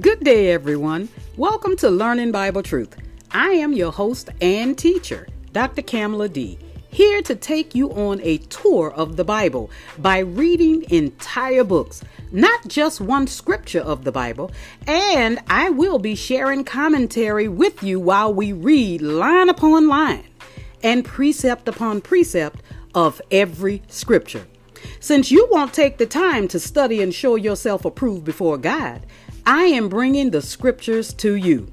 Good day, everyone. Welcome to Learning Bible Truth. I am your host and teacher, Dr. Kamala D., here to take you on a tour of the Bible by reading entire books, not just one scripture of the Bible, and I will be sharing commentary with you while we read line upon line and precept upon precept of every scripture. Since you won't take the time to study and show yourself approved before God, I am bringing the scriptures to you.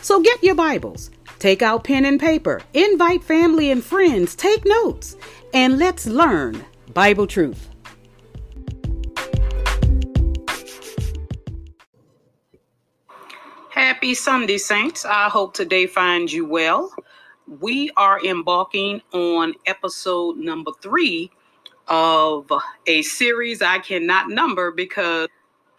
So get your Bibles, take out pen and paper, invite family and friends, take notes, and let's learn Bible truth. Happy Sunday, Saints. I hope today finds you well. We are embarking on episode number 3 of a series I cannot number because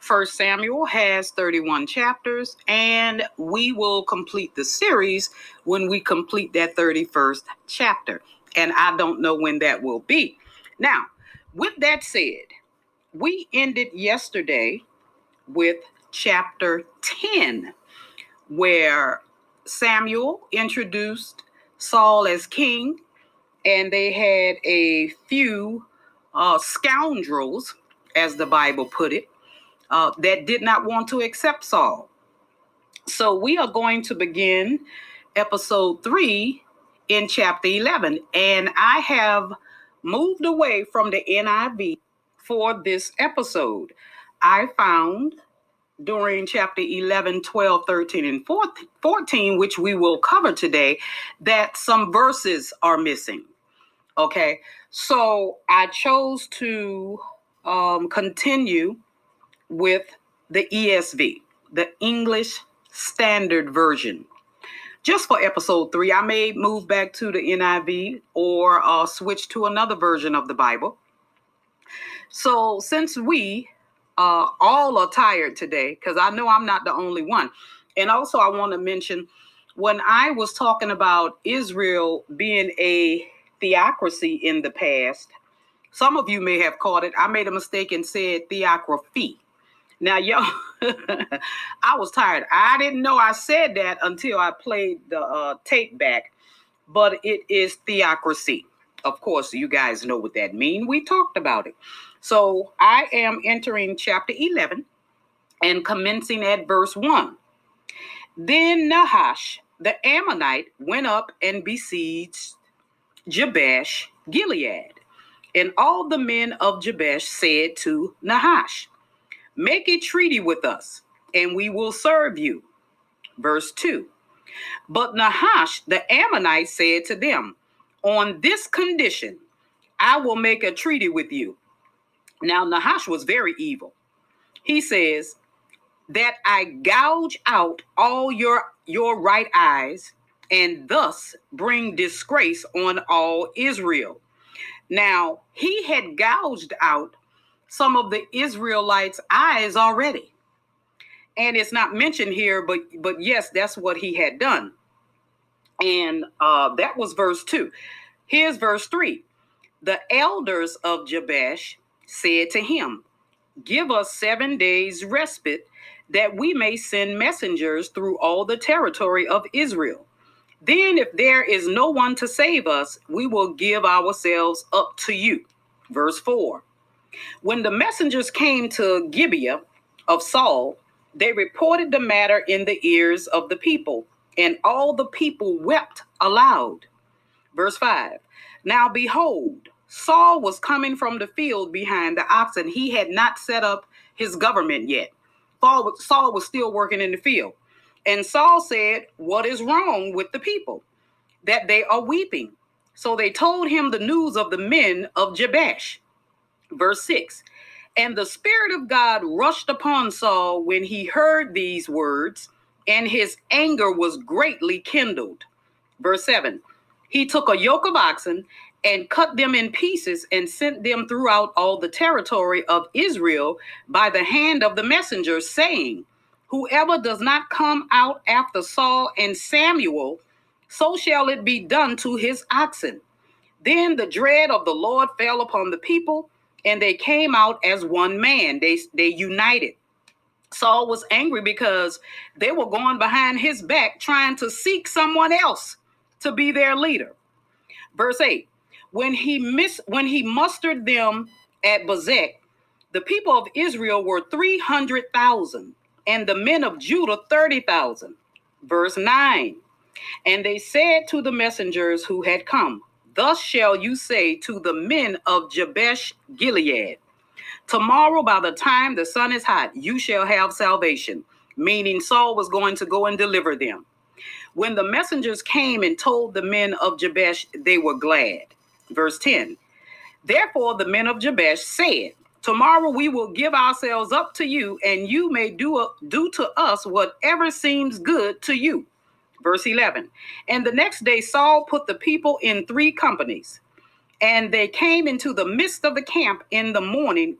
1 Samuel has 31 chapters, and we will complete the series when we complete that 31st chapter. And I don't know when that will be. Now, with that said, we ended yesterday with chapter 10, where Samuel introduced Saul as king, and they had a few scoundrels, as the Bible put it, that did not want to accept Saul. So we are going to begin episode 3 in chapter 11. And I have moved away from the NIV for this episode. I found during chapter 11, 12, 13, and 14, which we will cover today, that some verses are missing. Okay, so I chose to continue with the ESV, the English Standard Version. Just for episode 3, I may move back to the NIV or switch to another version of the Bible. So since we all are tired today, because I know I'm not the only one. And also I want to mention, when I was talking about Israel being a theocracy in the past, some of you may have caught it. I made a mistake and said theocracy. Now, y'all, I was tired. I didn't know I said that until I played the tape back, but it is theocracy. Of course, you guys know what that means. We talked about it. So I am entering chapter 11 and commencing at verse 1. Then Nahash, the Ammonite, went up and besieged Jabesh Gilead. And all the men of Jabesh said to Nahash, "Make a treaty with us, and we will serve you." Verse 2. But Nahash the Ammonite said to them, "On this condition, I will make a treaty with you." Now, Nahash was very evil. He says, "That I gouge out all your right eyes, and thus bring disgrace on all Israel." Now, he had gouged out some of the Israelites' eyes already. And it's not mentioned here, but yes, that's what he had done. And that was verse 2. Here's verse 3. The elders of Jabesh said to him, "Give us 7 days respite, that we may send messengers through all the territory of Israel. Then if there is no one to save us, we will give ourselves up to you." Verse 4. When the messengers came to Gibeah of Saul, they reported the matter in the ears of the people, and all the people wept aloud. Verse 5. Now behold, Saul was coming from the field behind the oxen. He had not set up his government yet. Saul was still working in the field. And Saul said, "What is wrong with the people, that they are weeping?" So they told him the news of the men of Jabesh. Verse 6, and the Spirit of God rushed upon Saul when he heard these words, and his anger was greatly kindled. Verse 7, he took a yoke of oxen and cut them in pieces and sent them throughout all the territory of Israel by the hand of the messenger, saying, "Whoever does not come out after Saul and Samuel, so shall it be done to his oxen." Then the dread of the Lord fell upon the people, and they came out as one man. They united. Saul was angry because they were going behind his back trying to seek someone else to be their leader. Verse 8, when he mustered them at Bezek, the people of Israel were 300,000 and the men of Judah 30,000. Verse 9, and they said to the messengers who had come, "Thus shall you say to the men of Jabesh Gilead, tomorrow by the time the sun is hot, you shall have salvation," meaning Saul was going to go and deliver them. When the messengers came and told the men of Jabesh, they were glad. Verse 10, therefore the men of Jabesh said, "Tomorrow we will give ourselves up to you, and you may do to us whatever seems good to you." Verse 11, and the next day Saul put the people in three companies, and they came into the midst of the camp in the morning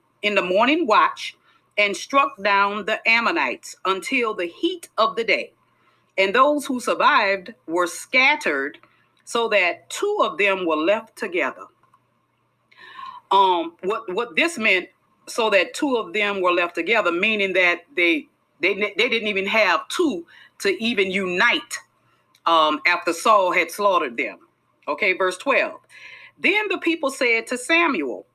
watch, and struck down the Ammonites until the heat of the day. And those who survived were scattered, so that two of them were left together. What this meant, so that two of them were left together, meaning that they didn't even have two to even unite after Saul had slaughtered them. Okay, verse 12. Then the people said to Samuel,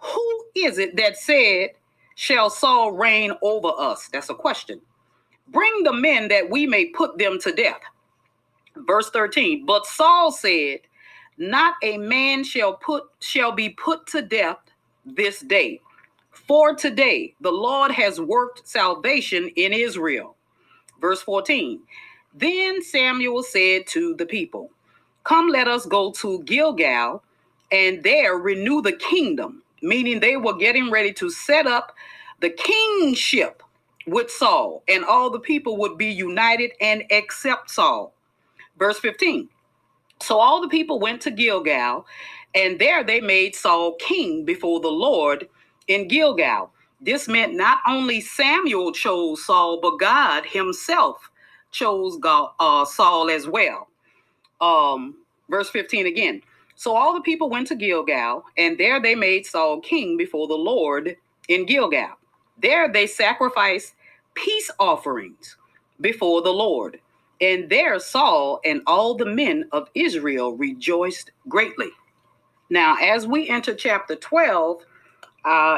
"Who is it that said, 'Shall Saul reign over us?'" That's a question. "Bring the men that we may put them to death." Verse 13. But Saul said, "Not a man shall be put to death this day. For today the Lord has worked salvation in Israel." Verse 14. Then Samuel said to the people, "Come, let us go to Gilgal and there renew the kingdom," meaning they were getting ready to set up the kingship with Saul, and all the people would be united and accept Saul. Verse 15. So all the people went to Gilgal, and there they made Saul king before the Lord in Gilgal. This meant not only Samuel chose Saul, but God himself chose Saul as well. Verse 15 again. So all the people went to Gilgal, and there they made Saul king before the Lord in Gilgal. There they sacrificed peace offerings before the Lord. And there Saul and all the men of Israel rejoiced greatly. Now, as we enter chapter 12,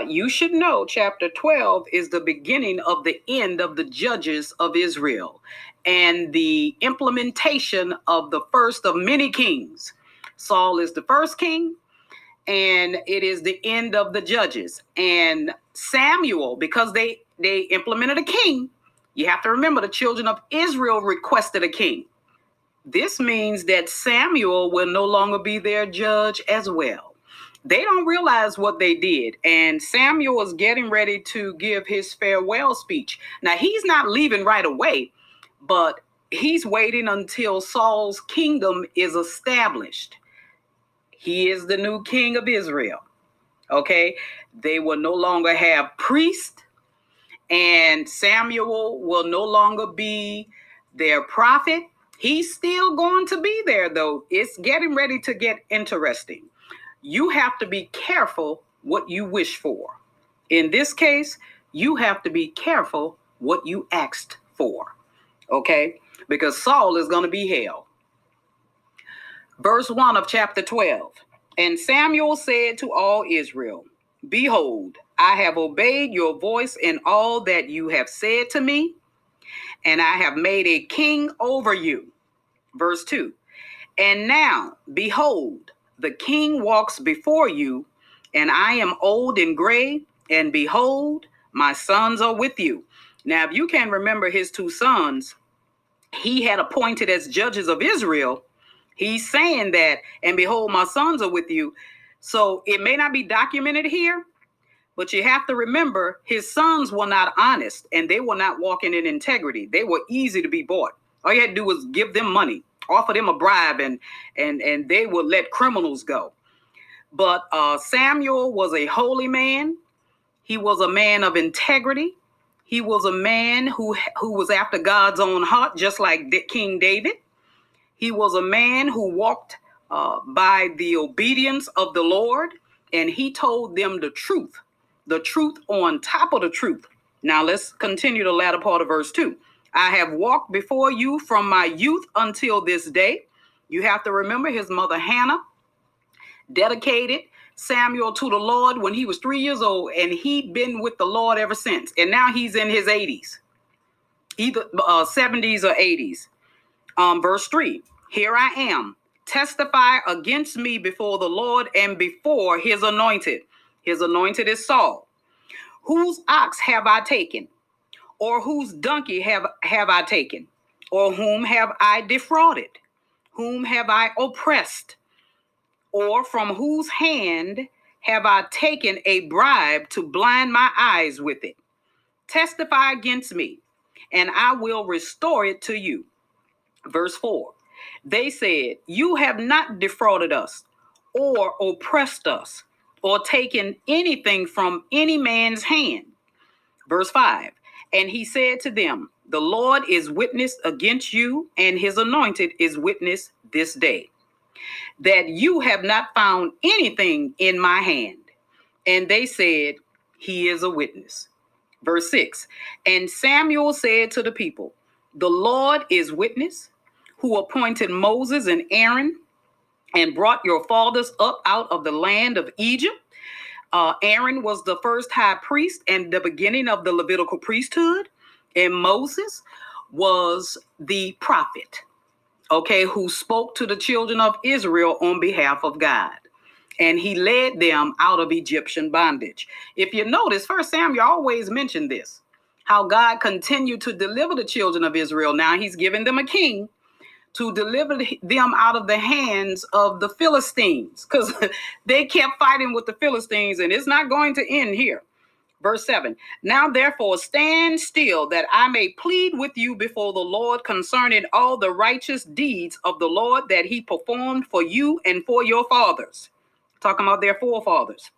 you should know chapter 12 is the beginning of the end of the judges of Israel and the implementation of the first of many kings. Saul is the first king, and it is the end of the judges. And Samuel, because they implemented a king, you have to remember the children of Israel requested a king. This means that Samuel will no longer be their judge as well. They don't realize what they did. And Samuel is getting ready to give his farewell speech. Now, he's not leaving right away, but he's waiting until Saul's kingdom is established. He is the new king of Israel. Okay, they will no longer have priests, and Samuel will no longer be their prophet. He's still going to be there, though. It's getting ready to get interesting. You have to be careful what you wish for. In this case, you have to be careful what you asked for. Okay, because Saul is going to be hell. Verse 1 of chapter 12. And Samuel said to all Israel, "Behold, I have obeyed your voice in all that you have said to me, and I have made a king over you." Verse 2. And now, behold, the king walks before you, and I am old and gray, and behold, my sons are with you. Now, if you can remember his two sons, he had appointed as judges of Israel. He's saying that, and behold, my sons are with you. So it may not be documented here, but you have to remember his sons were not honest and they were not walking in integrity. They were easy to be bought. All you had to do was give them money, offer them a bribe, and they would let criminals go. But Samuel was a holy man. He was a man of integrity. He was a man who was after God's own heart, just like King David. He was a man who walked by the obedience of the Lord, and he told them the truth on top of the truth. Now let's continue the latter part of verse 2. I have walked before you from my youth until this day. You have to remember his mother Hannah dedicated Samuel to the Lord when he was 3 years old, and he'd been with the Lord ever since. And now he's in his 80s, either 70s or 80s. Verse 3, here I am, testify against me before the Lord and before his anointed. His anointed is Saul. Whose ox have I taken? Or whose donkey have I taken? Or whom have I defrauded? Whom have I oppressed? Or from whose hand have I taken a bribe to blind my eyes with it? Testify against me, and I will restore it to you. Verse 4, they said, you have not defrauded us or oppressed us or taken anything from any man's hand. Verse 5, and he said to them, the Lord is witness against you, and his anointed is witness this day, that you have not found anything in my hand. And they said, he is a witness. Verse 6, and Samuel said to the people, the Lord is witness, who appointed Moses and Aaron and brought your fathers up out of the land of Egypt. Aaron was the first high priest and the beginning of the Levitical priesthood. And Moses was the prophet, okay, who spoke to the children of Israel on behalf of God. And he led them out of Egyptian bondage. If you notice, 1 Samuel always mentioned this, how God continued to deliver the children of Israel. Now he's given them a king to deliver them out of the hands of the Philistines, because they kept fighting with the Philistines, and it's not going to end here. Verse 7, now therefore stand still, that I may plead with you before the Lord concerning all the righteous deeds of the Lord that he performed for you and for your fathers. Talking about their forefathers.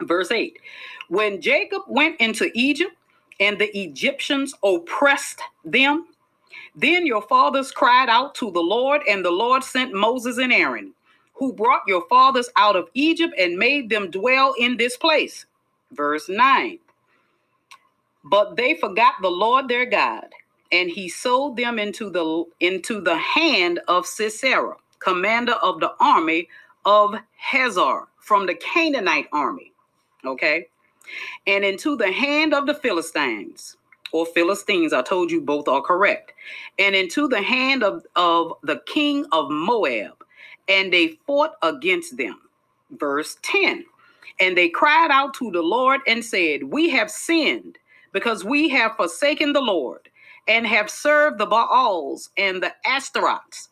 Verse 8, when Jacob went into Egypt and the Egyptians oppressed them, then your fathers cried out to the Lord, and the Lord sent Moses and Aaron, who brought your fathers out of Egypt and made them dwell in this place. Verse 9, but they forgot the Lord their God, and he sold them into the hand of Sisera, commander of the army of Hazar, from the Canaanite army, okay, and into the hand of the Philistines, or Philistines, I told you both are correct, and into the hand of the king of Moab, and they fought against them. Verse 10, and they cried out to the Lord and said, we have sinned because we have forsaken the Lord and have served the Baals and the Ashtaroths,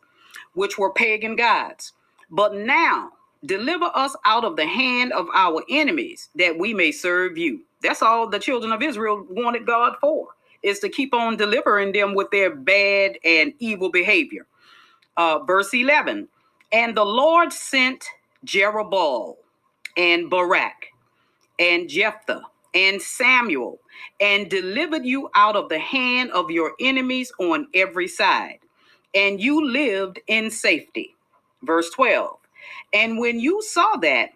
which were pagan gods. But now deliver us out of the hand of our enemies, that we may serve you. That's all the children of Israel wanted God for, is to keep on delivering them with their bad and evil behavior. Verse 11, and the Lord sent Jeroboam and Barak and Jephthah and Samuel, and delivered you out of the hand of your enemies on every side, and you lived in safety. Verse 12, and when you saw that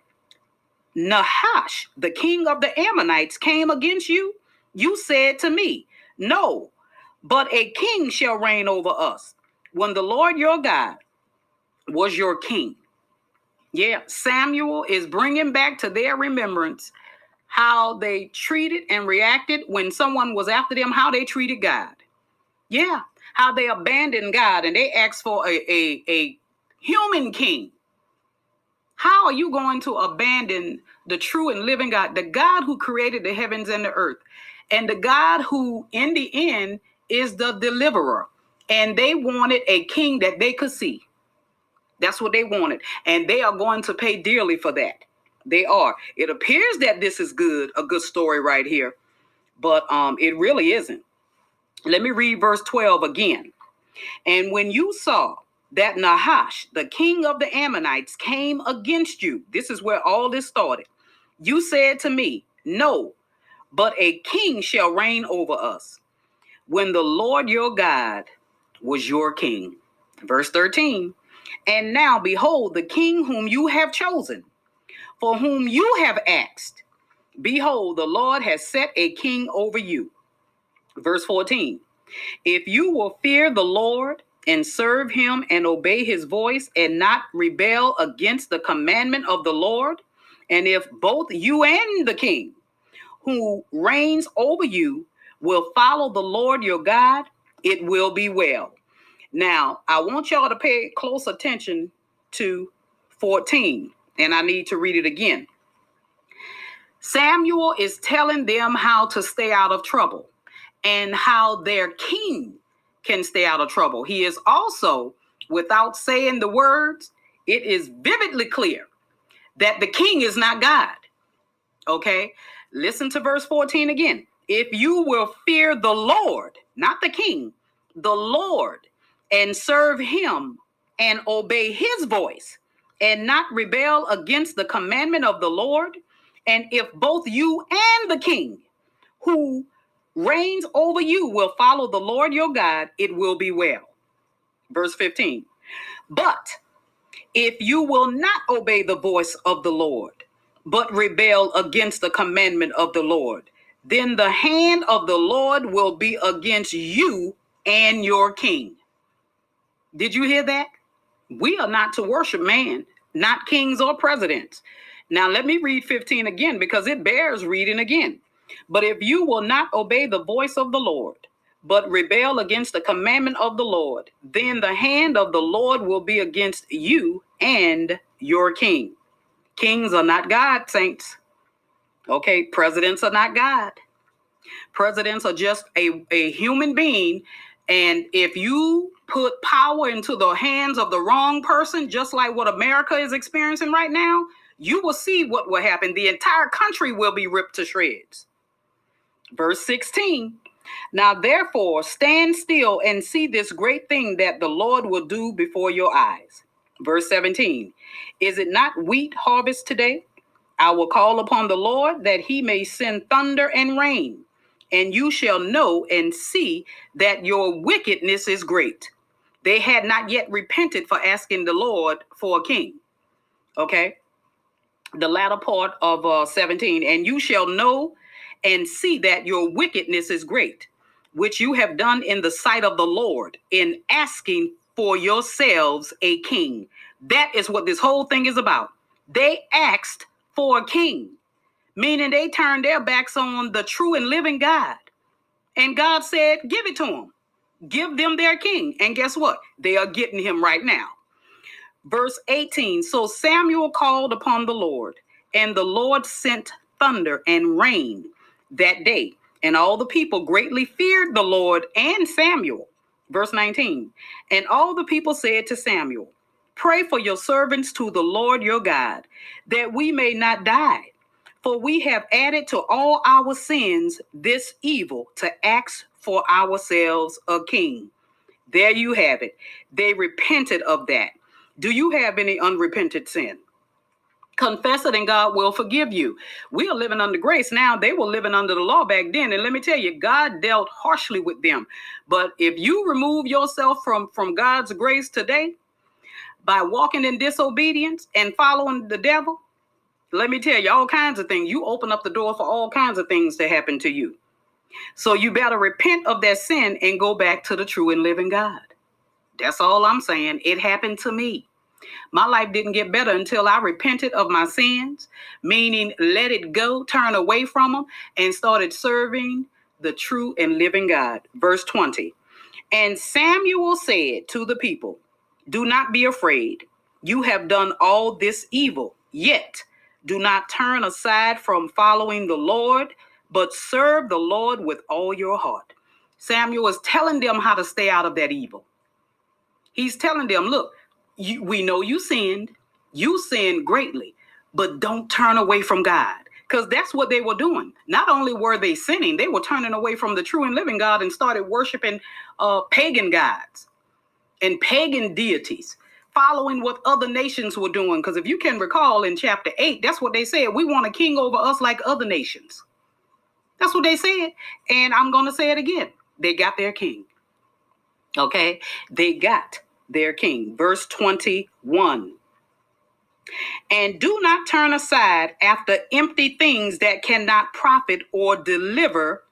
Nahash, the king of the Ammonites, came against you, you said to me, no, but a king shall reign over us, when the Lord your God was your king. Yeah, Samuel is bringing back to their remembrance how they treated and reacted when someone was after them, how they treated God. Yeah, how they abandoned God and they asked for a human king. How are you going to abandon the true and living God, the God who created the heavens and the earth, and the God who in the end is the deliverer? And they wanted a king that they could see. That's what they wanted. And they are going to pay dearly for that. They are. It appears that this is good, a good story right here, but it really isn't. Let me read verse 12 again. And when you saw that Nahash, the king of the Ammonites, came against you, this is where all this started, you said to me, no, but a king shall reign over us, when the Lord your God was your king. Verse 13. And now, behold, the king whom you have chosen, for whom you have asked, Behold, the Lord has set a king over you. Verse 14, if you will fear the Lord and serve him and obey his voice and not rebel against the commandment of the Lord, and if both you and the king who reigns over you will follow the Lord your God, it will be well. Now, I want y'all to pay close attention to 14, and I need to read it again. Samuel is telling them how to stay out of trouble and how their king can stay out of trouble. He is also, without saying the words, it is vividly clear that the king is not God. Okay, listen to verse 14 again. If you will fear the Lord, not the king, the Lord, and serve him and obey his voice and not rebel against the commandment of the Lord, and if both you and the king who reigns over you will follow the Lord your God, it will be well. Verse 15. But if you will not obey the voice of the Lord, but rebel against the commandment of the Lord, then the hand of the Lord will be against you and your king. Did you hear that? We are not to worship man, not kings or presidents. Now let me read 15 again, because it bears reading again. But if you will not obey the voice of the Lord, but rebel against the commandment of the Lord, then the hand of the Lord will be against you and your king. Kings are not God, saints. Okay, presidents are not God. Presidents are just a human being. And if you put power into the hands of the wrong person, just like what America is experiencing right now, you will see what will happen. The entire country will be ripped to shreds. Verse 16. Now, therefore, stand still and see this great thing that the Lord will do before your eyes. Verse 17. Is it not wheat harvest today? I will call upon the Lord that he may send thunder and rain, and you shall know and see that your wickedness is great. They had not yet repented for asking the Lord for a king. Okay. The latter part of 17. And you shall know and see that your wickedness is great, which you have done in the sight of the Lord in asking for yourselves a king. That is what this whole thing is about. They asked for a king, meaning they turned their backs on the true and living God. And God said, give it to them. Give them their king. And guess what? They are getting him right now. Verse 18. So Samuel called upon the Lord, and the Lord sent thunder and rain that day, and all the people greatly feared the Lord and Samuel. Verse 19. And all the people said to Samuel, pray for your servants to the Lord your God, that we may not die. For we have added to all our sins this evil, to ask for ourselves a king. There you have it. They repented of that. Do you have any unrepented sin? Confess it and God will forgive you. We are living under grace now. They were living under the law back then. And let me tell you, God dealt harshly with them. But if you remove yourself from God's grace today by walking in disobedience and following the devil, let me tell you, all kinds of things. You open up the door for all kinds of things to happen to you. So you better repent of that sin and go back to the true and living God. That's all I'm saying. It happened to me. My life didn't get better until I repented of my sins, meaning let it go, turn away from them, and started serving the true and living God. Verse 20. And Samuel said to the people, do not be afraid. You have done all this evil, yet do not turn aside from following the Lord, but serve the Lord with all your heart. Samuel is telling them how to stay out of that evil. He's telling them, look, we know you sinned. You sinned greatly, but don't turn away from God, because that's what they were doing. Not only were they sinning, they were turning away from the true and living God and started worshiping pagan gods and pagan deities, following what other nations were doing. Because if you can recall in chapter 8, that's what they said. We want a king over us like other nations. That's what they said. And I'm going to say it again. They got their king. Okay, they got their king. Verse 21. And do not turn aside after empty things that cannot profit or deliver,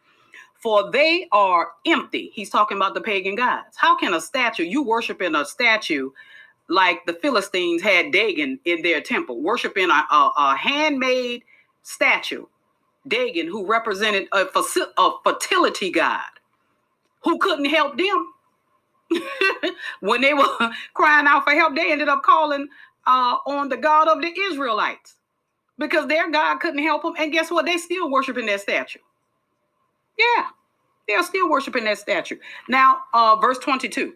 for they are empty. He's talking about the pagan gods. How can a statue, you worshiping a statue like the Philistines had Dagon in their temple, worshiping a handmade statue, Dagon, who represented a fertility god, who couldn't help them. When they were crying out for help, they ended up calling on the God of the Israelites because their God couldn't help them. And guess what? They still worshiping that statue. Yeah, they're still worshiping that statue. Now, verse 22,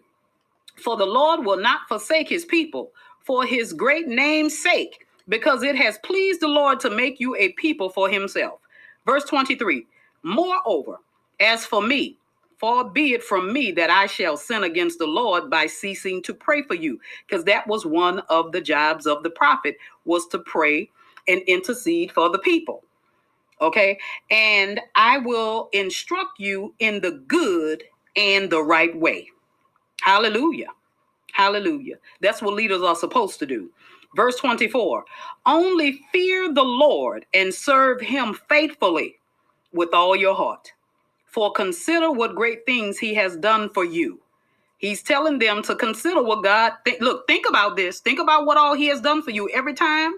for the Lord will not forsake his people for his great name's sake, because it has pleased the Lord to make you a people for himself. Verse 23, moreover, as for me, far be it from me that I shall sin against the Lord by ceasing to pray for you, because that was one of the jobs of the prophet, was to pray and intercede for the people. Okay, and I will instruct you in the good and the right way. Hallelujah. Hallelujah. That's what leaders are supposed to do. Verse 24, only fear the Lord and serve him faithfully with all your heart, for consider what great things he has done for you. He's telling them to consider what God, think about this. Think about what all he has done for you. Every time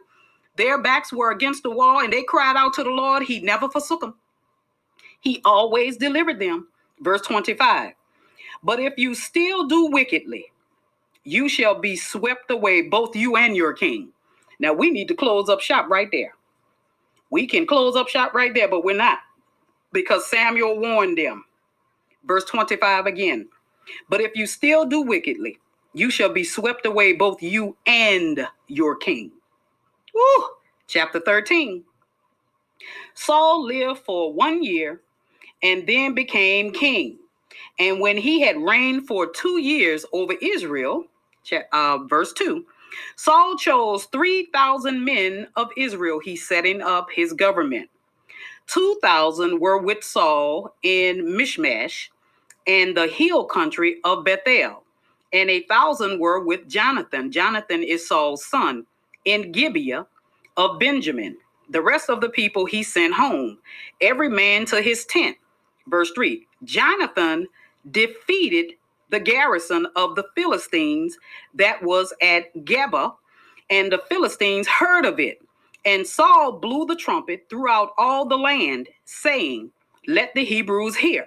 their backs were against the wall and they cried out to the Lord, he never forsook them. He always delivered them. Verse 25, but if you still do wickedly, you shall be swept away, both you and your king. Now, we need to close up shop right there. We can close up shop right there, but we're not, because Samuel warned them. Verse 25 again. But if you still do wickedly, you shall be swept away, both you and your king. Woo! Chapter 13. Saul lived for 1 year and then became king. And when he had reigned for 2 years over Israel, verse 2, Saul chose 3,000 men of Israel. He's setting up his government. 2,000 were with Saul in Mishmash and the hill country of Bethel. And 1,000 were with Jonathan. Jonathan is Saul's son, in Gibeah of Benjamin. The rest of the people he sent home, every man to his tent. Verse 3, Jonathan defeated the garrison of the Philistines that was at Geba, and the Philistines heard of it. And Saul blew the trumpet throughout all the land, saying, let the Hebrews hear.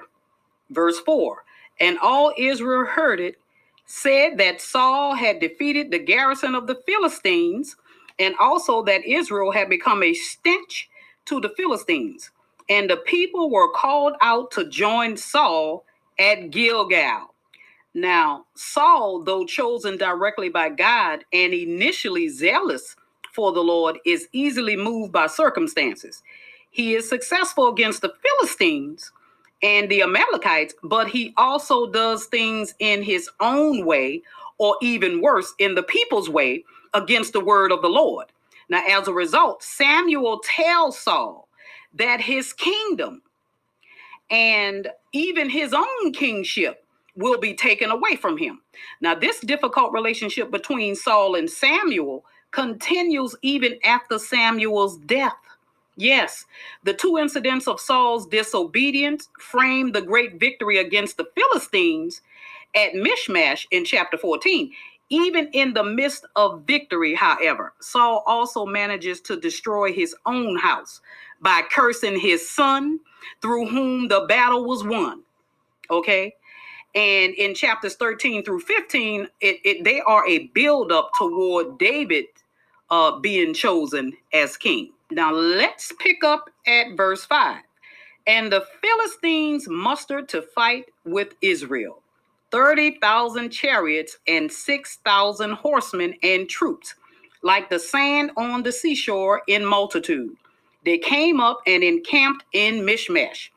Verse 4, and all Israel heard it, said that Saul had defeated the garrison of the Philistines, and also that Israel had become a stench to the Philistines. And the people were called out to join Saul at Gilgal. Now, Saul, though chosen directly by God and initially zealous for the Lord, is easily moved by circumstances. He is successful against the Philistines and the Amalekites, but he also does things in his own way, or even worse, in the people's way, against the word of the Lord. Now, as a result, Samuel tells Saul that his kingdom and even his own kingship will be taken away from him. Now, this difficult relationship between Saul and Samuel continues even after Samuel's death. Yes, the two incidents of Saul's disobedience frame the great victory against the Philistines at Mishmash in chapter 14. Even in the midst of victory, however, Saul also manages to destroy his own house by cursing his son, through whom the battle was won. Okay. And in chapters 13 through 15, they are a buildup toward David being chosen as king. Now let's pick up at verse 5. And the Philistines mustered to fight with Israel, 30,000 chariots and 6,000 horsemen and troops, like the sand on the seashore in multitude. They came up and encamped in Mishmash,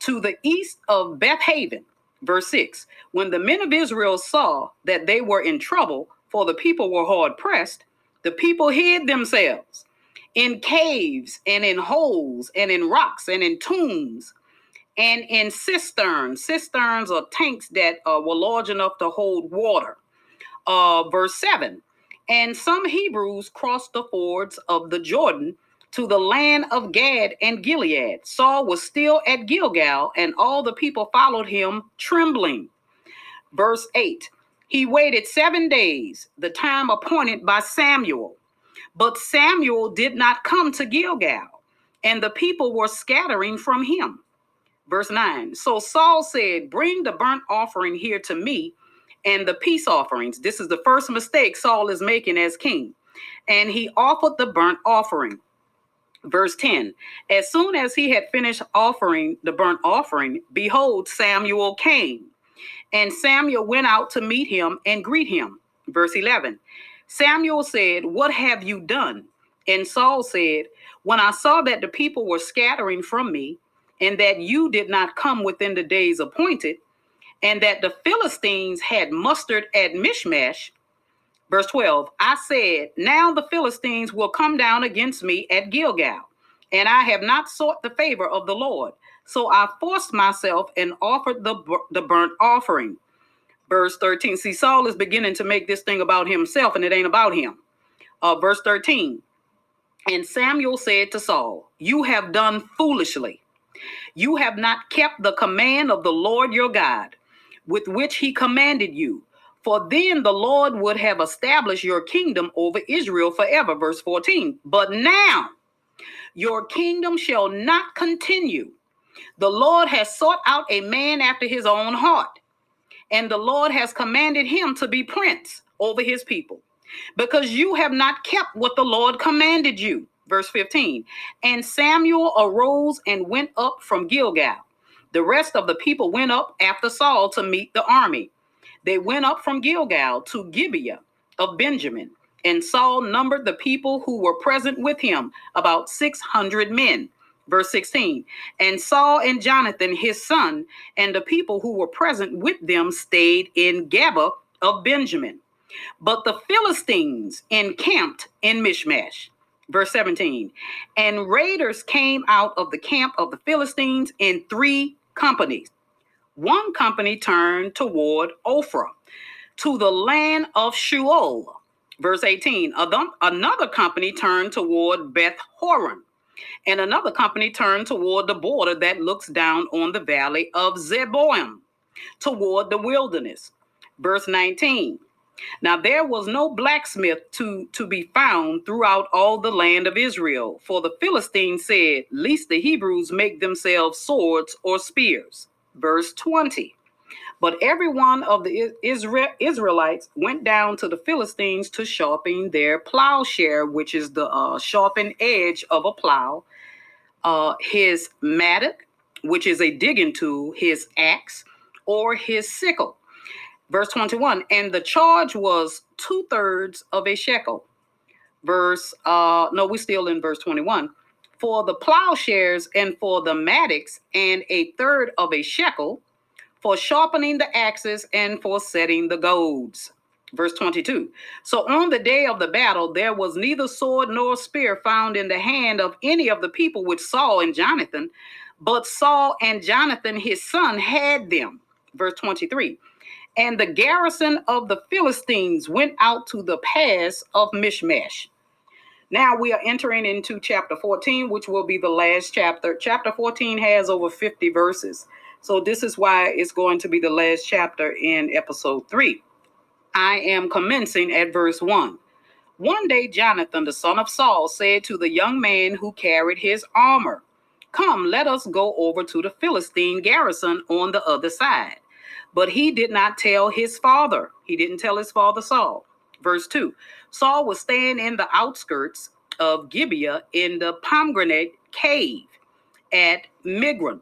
to the east of Beth Haven. Verse 6, when the men of Israel saw that they were in trouble, for the people were hard pressed, the people hid themselves in caves and in holes and in rocks and in tombs and in cisterns. Cisterns are tanks that were large enough to hold water. Verse 7, And some Hebrews crossed the fords of the Jordan to the land of Gad and Gilead. Saul was still at Gilgal, and all the people followed him, trembling. Verse 8, he waited 7 days, the time appointed by Samuel. But Samuel did not come to Gilgal, and the people were scattering from him. Verse 9, so Saul said, bring the burnt offering here to me, and the peace offerings. This is the first mistake Saul is making as king. And he offered the burnt offering. Verse 10, as soon as he had finished offering the burnt offering, behold, Samuel came. And Samuel went out to meet him and greet him. Verse 11, Samuel said, what have you done? And Saul said, when I saw that the people were scattering from me, and that you did not come within the days appointed, and that the Philistines had mustered at Mishmash. Verse 12, I said, now the Philistines will come down against me at Gilgal, and I have not sought the favor of the Lord. So I forced myself and offered the burnt offering. Verse 13, see, Saul is beginning to make this thing about himself, and it ain't about him. Verse 13, and Samuel said to Saul, you have done foolishly. You have not kept the command of the Lord your God, with which he commanded you. For then the Lord would have established your kingdom over Israel forever. Verse 14. But now your kingdom shall not continue. The Lord has sought out a man after his own heart, and the Lord has commanded him to be prince over his people, because you have not kept what the Lord commanded you. Verse 15, and Samuel arose and went up from Gilgal. The rest of the people went up after Saul to meet the army. They went up from Gilgal to Gibeah of Benjamin, and Saul numbered the people who were present with him, about 600 men. Verse 16, and Saul and Jonathan, his son, and the people who were present with them stayed in Geba of Benjamin. But the Philistines encamped in Mishmash. Verse 17, and raiders came out of the camp of the Philistines in 3 companies. One company turned toward Ophrah, to the land of Shual. Verse 18, another company turned toward Beth-horon, and another company turned toward the border that looks down on the valley of Jeroboam, toward the wilderness. Verse 19, now there was no blacksmith to be found throughout all the land of Israel, for the Philistines said, lest the Hebrews make themselves swords or spears. Verse 20, but every one of the Israelites went down to the Philistines to sharpen their plowshare, which is the sharpened edge of a plow, his mattock, which is a digging tool, his axe, or his sickle. Verse 21, and the charge was 2/3 of a shekel. We're still in verse 21. For the plowshares and for the mattocks, and 1/3 of a shekel for sharpening the axes and for setting the goads. Verse 22, so on the day of the battle, there was neither sword nor spear found in the hand of any of the people with Saul and Jonathan, but Saul and Jonathan, his son, had them. Verse 23, and the garrison of the Philistines went out to the pass of Mishmash. Now we are entering into chapter 14, which will be the last chapter. Chapter 14 has over 50 verses. So this is why it's going to be the last chapter in episode 3. I am commencing at verse 1. One day Jonathan, the son of Saul, said to the young man who carried his armor, come, let us go over to the Philistine garrison on the other side. But he did not tell his father. He didn't tell his father Saul. Verse 2, Saul was staying in the outskirts of Gibeah in the pomegranate cave at Migron.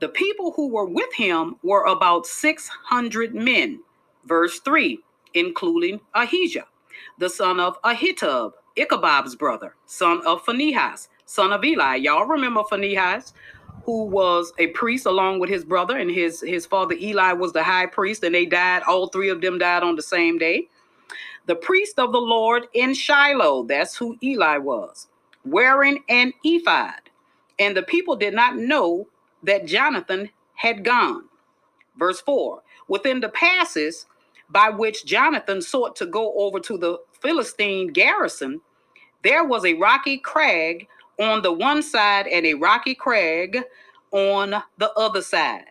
The people who were with him were about 600 men. Verse 3, including Ahijah, the son of Ahitub, Ichabod's brother, son of Phinehas, son of Eli. Y'all remember Phinehas, who was a priest along with his brother, and his father Eli was the high priest, and they died. All three of them died on the same day. The priest of the Lord in Shiloh, that's who Eli was, wearing an ephod. And the people did not know that Jonathan had gone. Verse 4, within the passes by which Jonathan sought to go over to the Philistine garrison, there was a rocky crag on the one side and a rocky crag on the other side.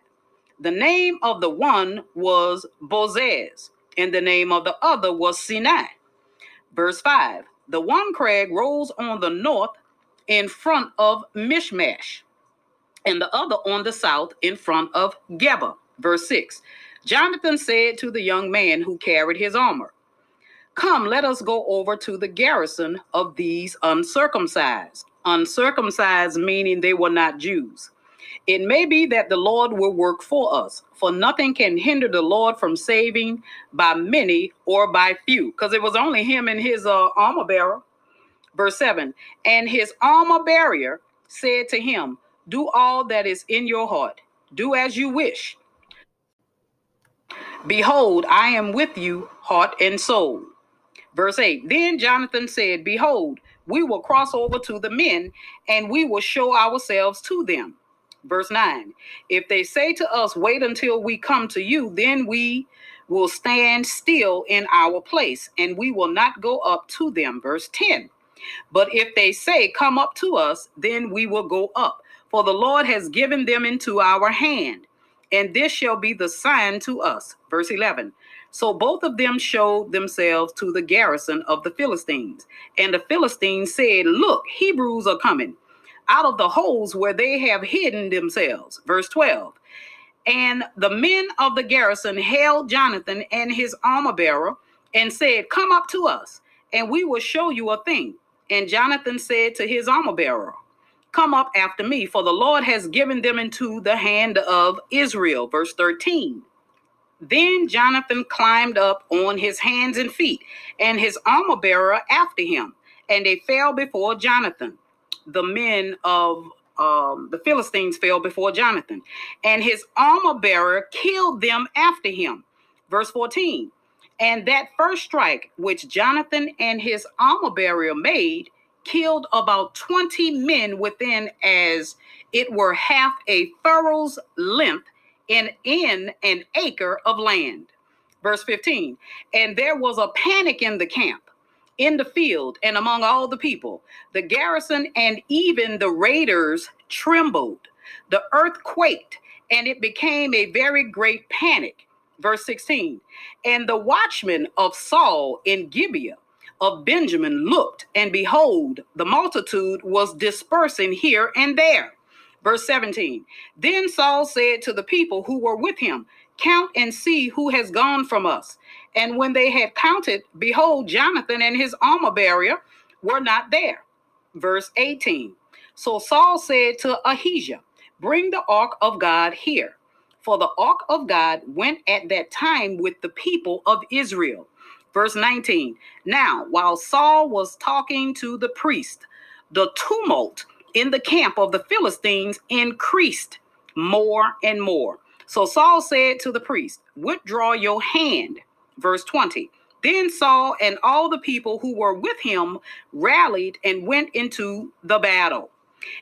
The name of the one was Bozez, and the name of the other was Sinai. Verse 5, the one crag rose on the north in front of Mishmash, and the other on the south in front of Geba. Verse 6, Jonathan said to the young man who carried his armor, "Come, let us go over to the garrison of these uncircumcised." Uncircumcised meaning they were not Jews. "It may be that the Lord will work for us, for nothing can hinder the Lord from saving by many or by few." Because it was only him and his armor bearer. Verse 7, and his armor bearer said to him, "Do all that is in your heart. Do as you wish. Behold, I am with you, heart and soul." Verse 8, then Jonathan said, "Behold, we will cross over to the men, and we will show ourselves to them." Verse 9, "If they say to us, 'Wait until we come to you,' then we will stand still in our place, and we will not go up to them." Verse 10, "But if they say, 'Come up to us,' then we will go up, for the Lord has given them into our hand, and this shall be the sign to us." Verse 11, so both of them showed themselves to the garrison of the Philistines, and the Philistines said, "Look, Hebrews are coming out of the holes where they have hidden themselves." Verse 12, and the men of the garrison hailed Jonathan and his armor bearer and said, "Come up to us, and we will show you a thing." And Jonathan said to his armor bearer, "Come up after me, for the Lord has given them into the hand of Israel." Verse 13, then Jonathan climbed up on his hands and feet, and his armor bearer after him, and they fell before Jonathan. The men of the Philistines fell before Jonathan, and his armor bearer killed them after him. Verse 14, and that first strike which Jonathan and his armor bearer made killed about 20 men within as it were half a furrow's length and in an acre of land. Verse 15, and there was a panic in the camp, in the field, and among all the people. The garrison and even the raiders trembled. The earth quaked, and it became a very great panic. Verse 16, and the watchmen of Saul in Gibeah of Benjamin looked, and behold, the multitude was dispersing here and there. Verse 17, then Saul said to the people who were with him, "Count and see who has gone from us." And when they had counted, behold, Jonathan and his armor bearer were not there. Verse 18, so Saul said to Ahijah, "Bring the ark of God here." For the ark of God went at that time with the people of Israel. Verse 19, now while Saul was talking to the priest, the tumult in the camp of the Philistines increased more and more. So Saul said to the priest, "Withdraw your hand." Verse 20, then Saul and all the people who were with him rallied and went into the battle.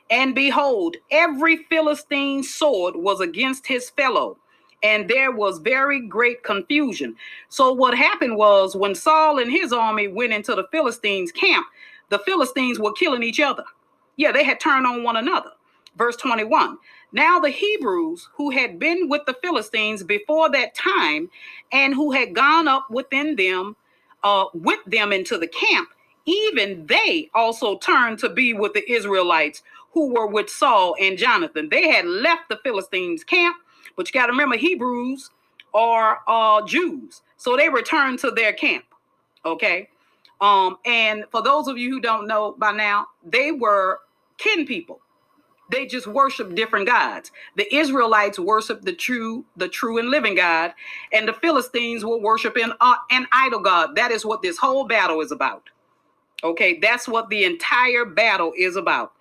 And behold, every Philistine sword was against his fellow, and there was very great confusion. So what happened was, when Saul and his army went into the Philistines' camp, the Philistines were killing each other. Yeah, they had turned on one another. Verse 21, now the Hebrews who had been with the Philistines before that time and who had gone up with them into the camp, even they also turned to be with the Israelites who were with Saul and Jonathan. They had left the Philistines' camp, but you got to remember, Hebrews are Jews, so they returned to their camp, okay? And for those of you who don't know by now, they were kin people. They just worship different gods. The Israelites worship the true and living God, and the Philistines were worshiping an idol god. That is what this whole battle is about. Okay, that's what the entire battle is about.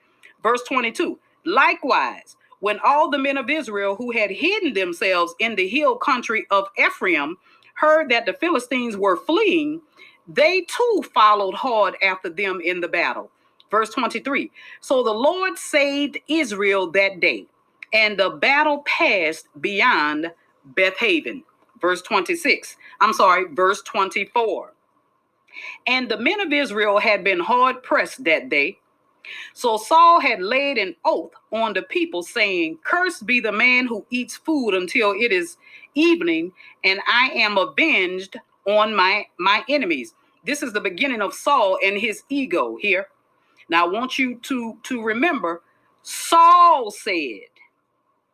Verse 22, likewise, when all the men of Israel who had hidden themselves in the hill country of Ephraim heard that the Philistines were fleeing, they too followed hard after them in the battle. Verse 23, so the Lord saved Israel that day, and the battle passed beyond Beth Haven. Verse 24. And the men of Israel had been hard pressed that day. So Saul had laid an oath on the people, saying, "Cursed be the man who eats food until it is evening, and I am avenged on my enemies." This is the beginning of Saul and his ego here. Now, I want you to remember, Saul said,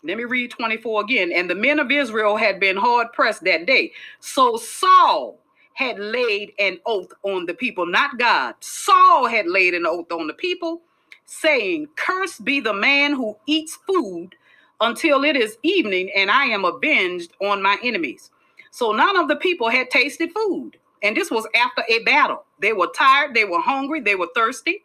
let me read 24 again. And the men of Israel had been hard pressed that day. So Saul had laid an oath on the people, not God. Saul had laid an oath on the people, saying, "Cursed be the man who eats food until it is evening, and I am avenged on my enemies." So none of the people had tasted food. And this was after a battle. They were tired, they were hungry, they were thirsty.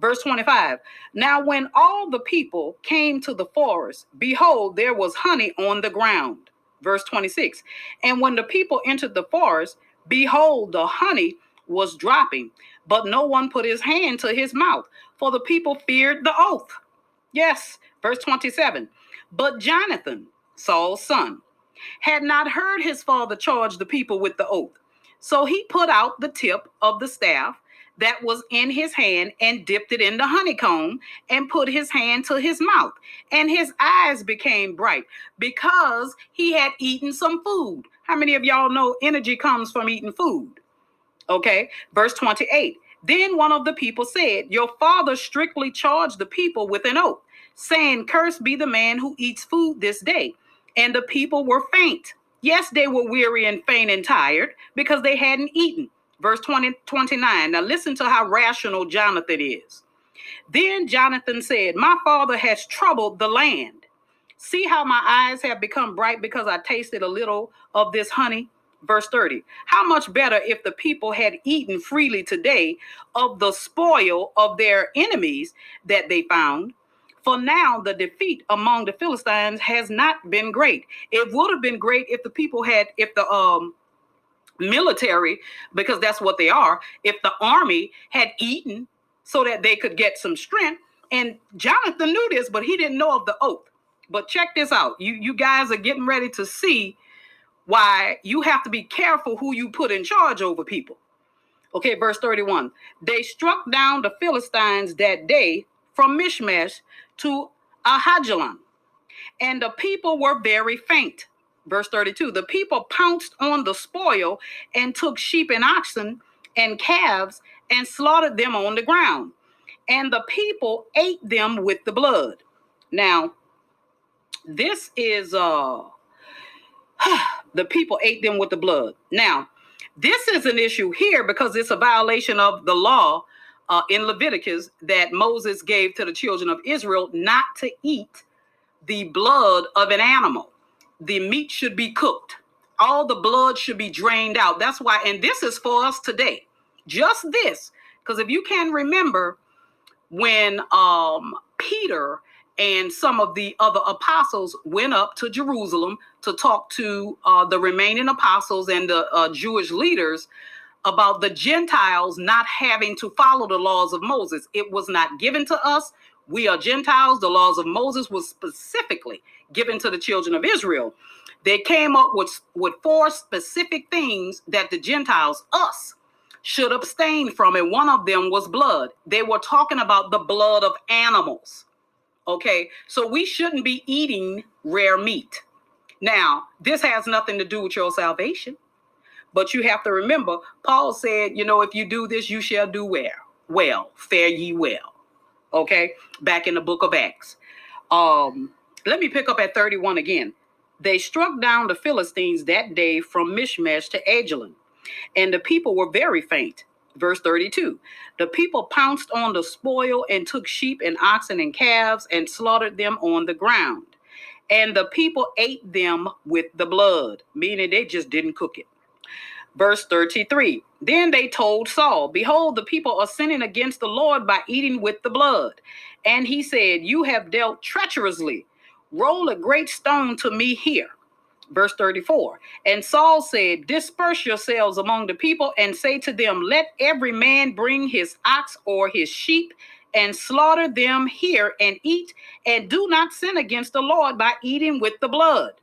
Verse 25, now when all the people came to the forest, behold, there was honey on the ground. Verse 26, and when the people entered the forest, behold, the honey was dropping, but no one put his hand to his mouth, for the people feared the oath. Yes, verse 27, but Jonathan, Saul's son, had not heard his father charge the people with the oath. So he put out the tip of the staff that was in his hand and dipped it in the honeycomb and put his hand to his mouth. And his eyes became bright because he had eaten some food. How many of y'all know energy comes from eating food? Okay, verse 28. Then one of the people said, "Your father strictly charged the people with an oath, saying, 'Cursed be the man who eats food this day.' And the people were faint. Yes, they were weary and faint and tired because they hadn't eaten." Verse 29. Now listen to how rational Jonathan is. Then Jonathan said, "My father has troubled the land. See how my eyes have become bright because I tasted a little of this honey." Verse 30. How much better if the people had eaten freely today of the spoil of their enemies that they found. For now the defeat among the Philistines has not been great. It would have been great if the people had, if the military, because that's what they are, if the army had eaten so that they could get some strength. And Jonathan knew this, but he didn't know of the oath. But check this out. You guys are getting ready to see why you have to be careful who you put in charge over people. Okay, verse 31. They struck down the Philistines that day from Mishmash to Ahijalon, and the people were very faint. Verse 32, the people pounced on the spoil and took sheep and oxen and calves and slaughtered them on the ground. And the people ate them with the blood. Now, this is, the people ate them with the blood. Now, this is an issue here because it's a violation of the law in Leviticus that Moses gave to the children of Israel not to eat the blood of an animal. The meat should be cooked. All the blood should be drained out. That's why, and this is for us today. Just this, because if you can remember when Peter and some of the other apostles went up to Jerusalem to talk to the remaining apostles and the Jewish leaders about the Gentiles not having to follow the laws of Moses. It was not given to us. We are Gentiles. The laws of Moses was specifically given to the children of Israel. They came up with four specific things that the Gentiles, us, should abstain from. And one of them was blood. They were talking about the blood of animals. Okay, so we shouldn't be eating rare meat. Now, this has nothing to do with your salvation. But you have to remember, Paul said, you know, if you do this, you shall do well. Well, fare ye well. Okay, back in the book of Acts. Let me pick up at 31 again. They struck down the Philistines that day from Mishmash to Aijalon, and the people were very faint. Verse 32. The people pounced on the spoil and took sheep and oxen and calves and slaughtered them on the ground. And the people ate them with the blood, meaning they just didn't cook it. Verse 33, then they told Saul, "Behold, the people are sinning against the Lord by eating with the blood." And he said, "You have dealt treacherously. Roll a great stone to me here." Verse 34, and Saul said, "Disperse yourselves among the people and say to them, 'Let every man bring his ox or his sheep and slaughter them here and eat, and do not sin against the Lord by eating with the blood.'"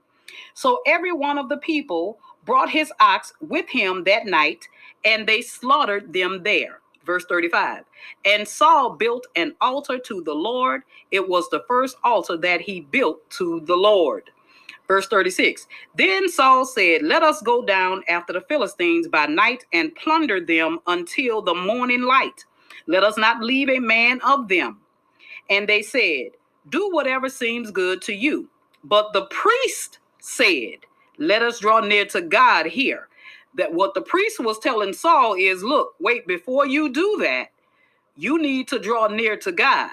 So every one of the people brought his ox with him that night, and they slaughtered them there. Verse 35, and Saul built an altar to the Lord. It was the first altar that he built to the Lord. Verse 36, then Saul said, let us go down after the Philistines by night and plunder them until the morning light. Let us not leave a man of them. And they said, do whatever seems good to you. But the priest said, let us draw near to God here. That what the priest was telling Saul is, look, wait, before you do that, you need to draw near to God.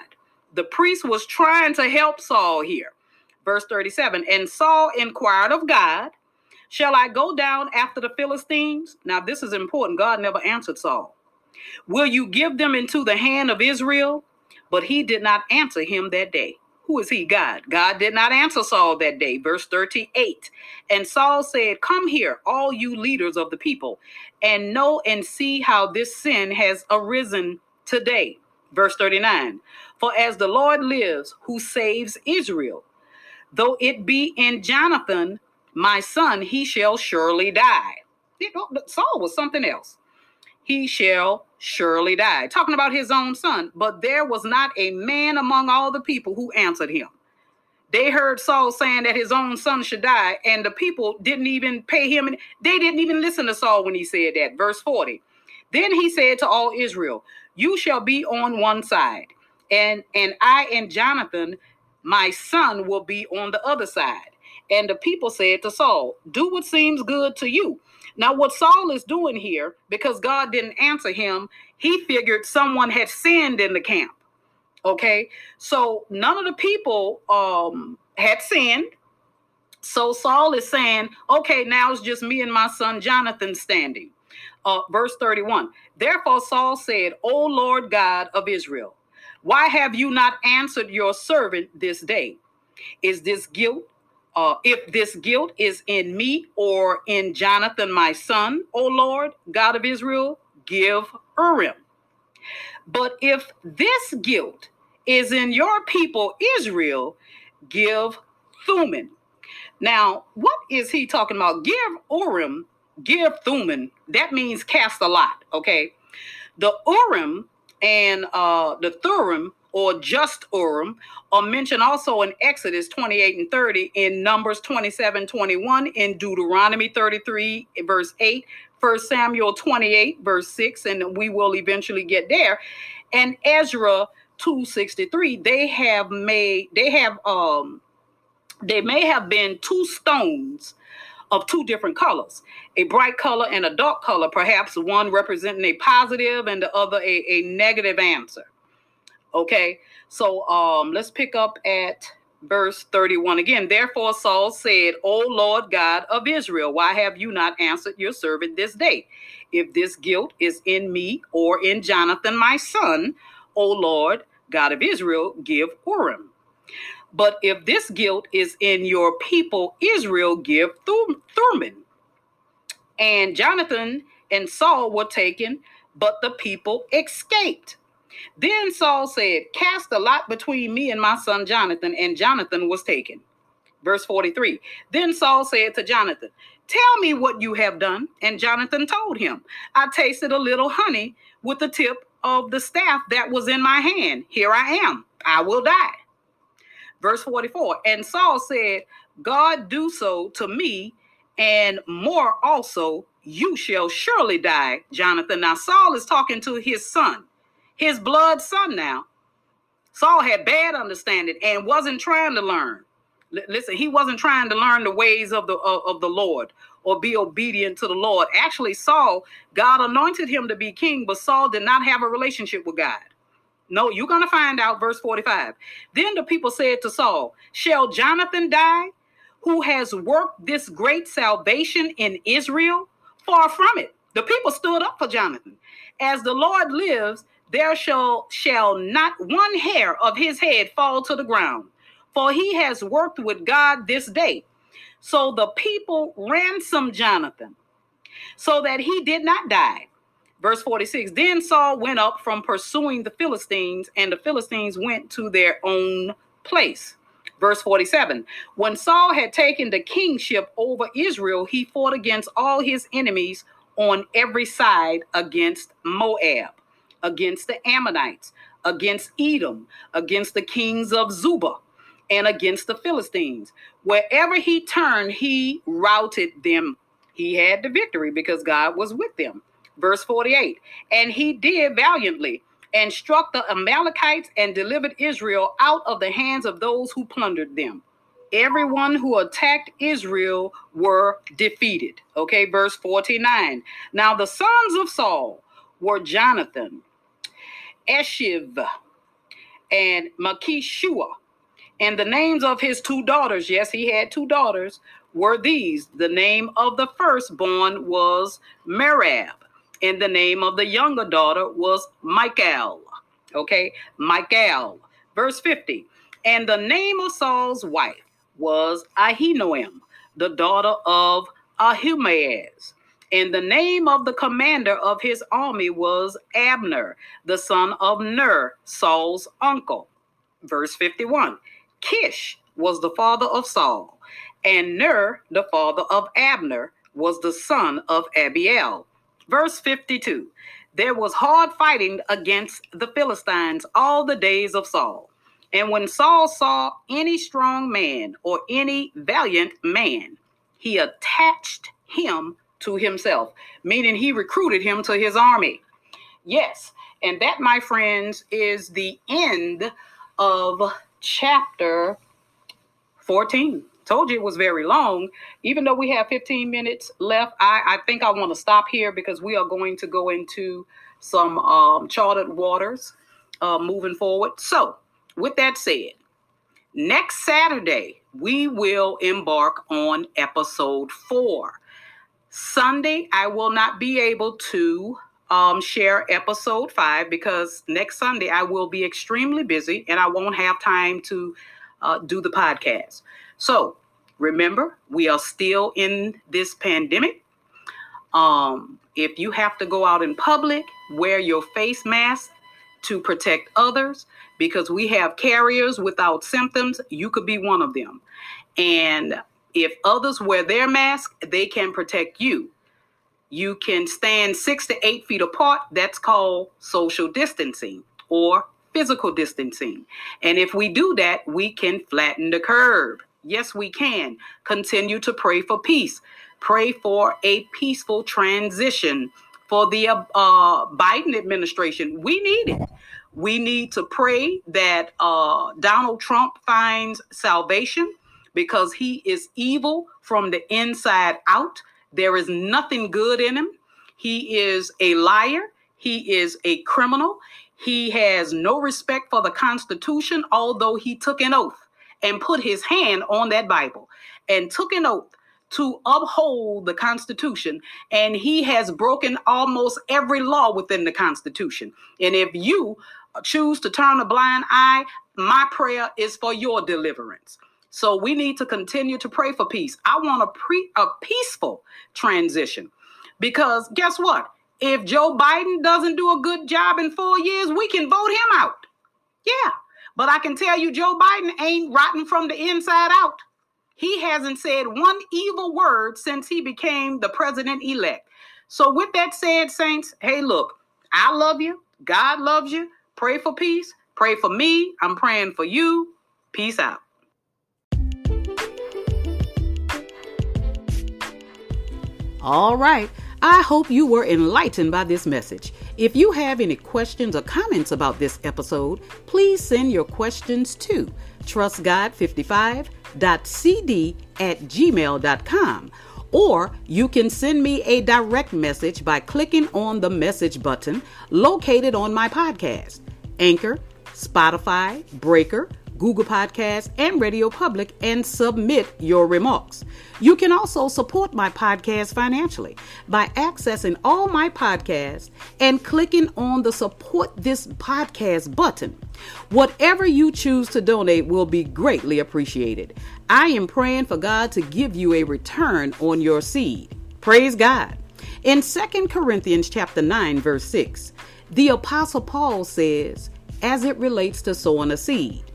The priest was trying to help Saul here. Verse 37, and Saul inquired of God, shall I go down after the Philistines? Now, this is important. God never answered Saul. Will you give them into the hand of Israel? But he did not answer him that day. Who is he? God. God did not answer Saul that day. Verse 38. And Saul said, come here, all you leaders of the people, and know and see how this sin has arisen today. Verse 39. For as the Lord lives, who saves Israel, though it be in Jonathan, my son, he shall surely die. Saul was something else. He shall surely die. Talking about his own son. But there was not a man among all the people who answered him. They heard Saul saying that his own son should die, and the people didn't even pay him. They didn't even listen to Saul when he said that. Verse 40. Then he said to all Israel, you shall be on one side, and I and Jonathan, my son, will be on the other side. And the people said to Saul, do what seems good to you. Now, what Saul is doing here, because God didn't answer him, he figured someone had sinned in the camp. Okay, so none of the people had sinned. So Saul is saying, okay, now it's just me and my son Jonathan standing. Verse 31, therefore Saul said, O Lord God of Israel, why have you not answered your servant this day? Is this guilt? If this guilt is in me or in Jonathan, my son, O Lord, God of Israel, give Urim. But if this guilt is in your people, Israel, give Thummim. Now, what is he talking about? Give Urim, give Thummim. That means cast a lot, okay? The Urim and the Thummim, or just Urim, are mentioned also in Exodus 28 and 30, in Numbers 27, 21, in Deuteronomy 33, verse 8, 1 Samuel 28, verse 6, and we will eventually get there, and Ezra 263. They may have been two stones of two different colors, a bright color and a dark color, perhaps one representing a positive and the other a negative answer. Okay, so let's pick up at verse 31 again. Therefore Saul said, O Lord God of Israel, why have you not answered your servant this day? If this guilt is in me or in Jonathan, my son, O Lord God of Israel, give Urim. But if this guilt is in your people, Israel, give Thummim. And Jonathan and Saul were taken, but the people escaped. Then Saul said, cast a lot between me and my son Jonathan, and Jonathan was taken. Verse 43, then Saul said to Jonathan, tell me what you have done. And Jonathan told him, I tasted a little honey with the tip of the staff that was in my hand. Here I am. I will die. Verse 44, and Saul said, God do so to me, and more also, you shall surely die, Jonathan. Now Saul is talking to his son. His blood son now. Saul had bad understanding and wasn't trying to learn. Listen, he wasn't trying to learn the ways of the Lord or be obedient to the Lord. Actually, Saul, God anointed him to be king, but Saul did not have a relationship with God. No, you're going to find out. Verse 45. Then the people said to Saul, shall Jonathan die, who has worked this great salvation in Israel? Far from it. The people stood up for Jonathan. As the Lord lives, there shall not one hair of his head fall to the ground, for he has worked with God this day. So the people ransomed Jonathan so that he did not die. Verse 46, then Saul went up from pursuing the Philistines, and the Philistines went to their own place. Verse 47, when Saul had taken the kingship over Israel, he fought against all his enemies on every side against Moab, against the Ammonites, against Edom, against the kings of Zobah, and against the Philistines. Wherever he turned, he routed them. He had the victory because God was with them. Verse 48, and he did valiantly and struck the Amalekites and delivered Israel out of the hands of those who plundered them. Everyone who attacked Israel were defeated. Okay, verse 49. Now the sons of Saul were Jonathan, Eshiv, and Malchishua. And the names of his two daughters, yes, he had two daughters, were these. The name of the firstborn was Merab, and the name of the younger daughter was Michal. Okay, Michal. Verse 50. And the name of Saul's wife was Ahinoam, the daughter of Ahimaaz. And the name of the commander of his army was Abner, the son of Ner, Saul's uncle. Verse 51, Kish was the father of Saul, and Ner, the father of Abner, was the son of Abiel. Verse 52, there was hard fighting against the Philistines all the days of Saul. And when Saul saw any strong man or any valiant man, he attached him to himself, meaning he recruited him to his army. Yes, and that, my friends, is the end of chapter 14. Told you it was very long. Even though we have 15 minutes left, I think I want to stop here because we are going to go into some charted waters moving forward. So, with that said, next Saturday, we will embark on episode 4. Sunday, I will not be able to share episode 5 because next Sunday I will be extremely busy and I won't have time to do the podcast. So remember, we are still in this pandemic. If you have to go out in public, wear your face mask to protect others, because we have carriers without symptoms. You could be one of them. And if others wear their mask, they can protect you. You can stand 6 to 8 feet apart. That's called social distancing or physical distancing. And if we do that, we can flatten the curve. Yes, we can. Continue to pray for peace. Pray for a peaceful transition for the Biden administration. We need it. We need to pray that Donald Trump finds salvation, because he is evil from the inside out. There is nothing good in him. He is a liar. He is a criminal. He has no respect for the Constitution, although he took an oath and put his hand on that Bible and took an oath to uphold the Constitution. And he has broken almost every law within the Constitution. And if you choose to turn a blind eye, my prayer is for your deliverance. So we need to continue to pray for peace. I want a peaceful transition, because guess what? If Joe Biden doesn't do a good job in 4 years, we can vote him out. Yeah, but I can tell you Joe Biden ain't rotten from the inside out. He hasn't said one evil word since he became the president-elect. So with that said, saints, hey, look, I love you. God loves you. Pray for peace. Pray for me. I'm praying for you. Peace out. All right. I hope you were enlightened by this message. If you have any questions or comments about this episode, please send your questions to trustgod55.cd@gmail.com, or you can send me a direct message by clicking on the message button located on my podcast, Anchor, Spotify, Breaker, Google Podcasts, and Radio Public, and submit your remarks. You can also support my podcast financially by accessing all my podcasts and clicking on the Support This Podcast button. Whatever you choose to donate will be greatly appreciated. I am praying for God to give you a return on your seed. Praise God. In 2 Corinthians chapter 9, verse 6, the Apostle Paul says, as it relates to sowing a seed,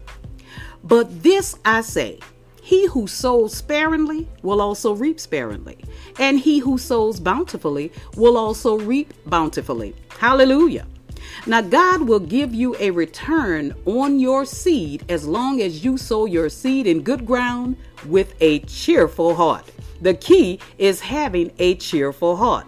"But this I say, He who sows sparingly will also reap sparingly, and he who sows bountifully will also reap bountifully. Hallelujah. Now God will give you a return on your seed as long as you sow your seed in good ground with a cheerful heart. The key is having a cheerful heart.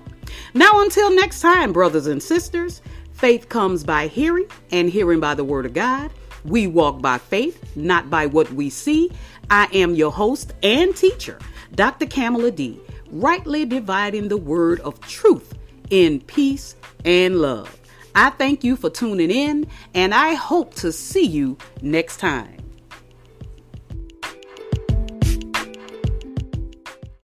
Now until next time, brothers and sisters, faith comes by hearing and hearing by the word of God. We walk by faith, not by what we see. I am your host and teacher, Dr. Kamala D, rightly dividing the word of truth in peace and love. I thank you for tuning in, and I hope to see you next time.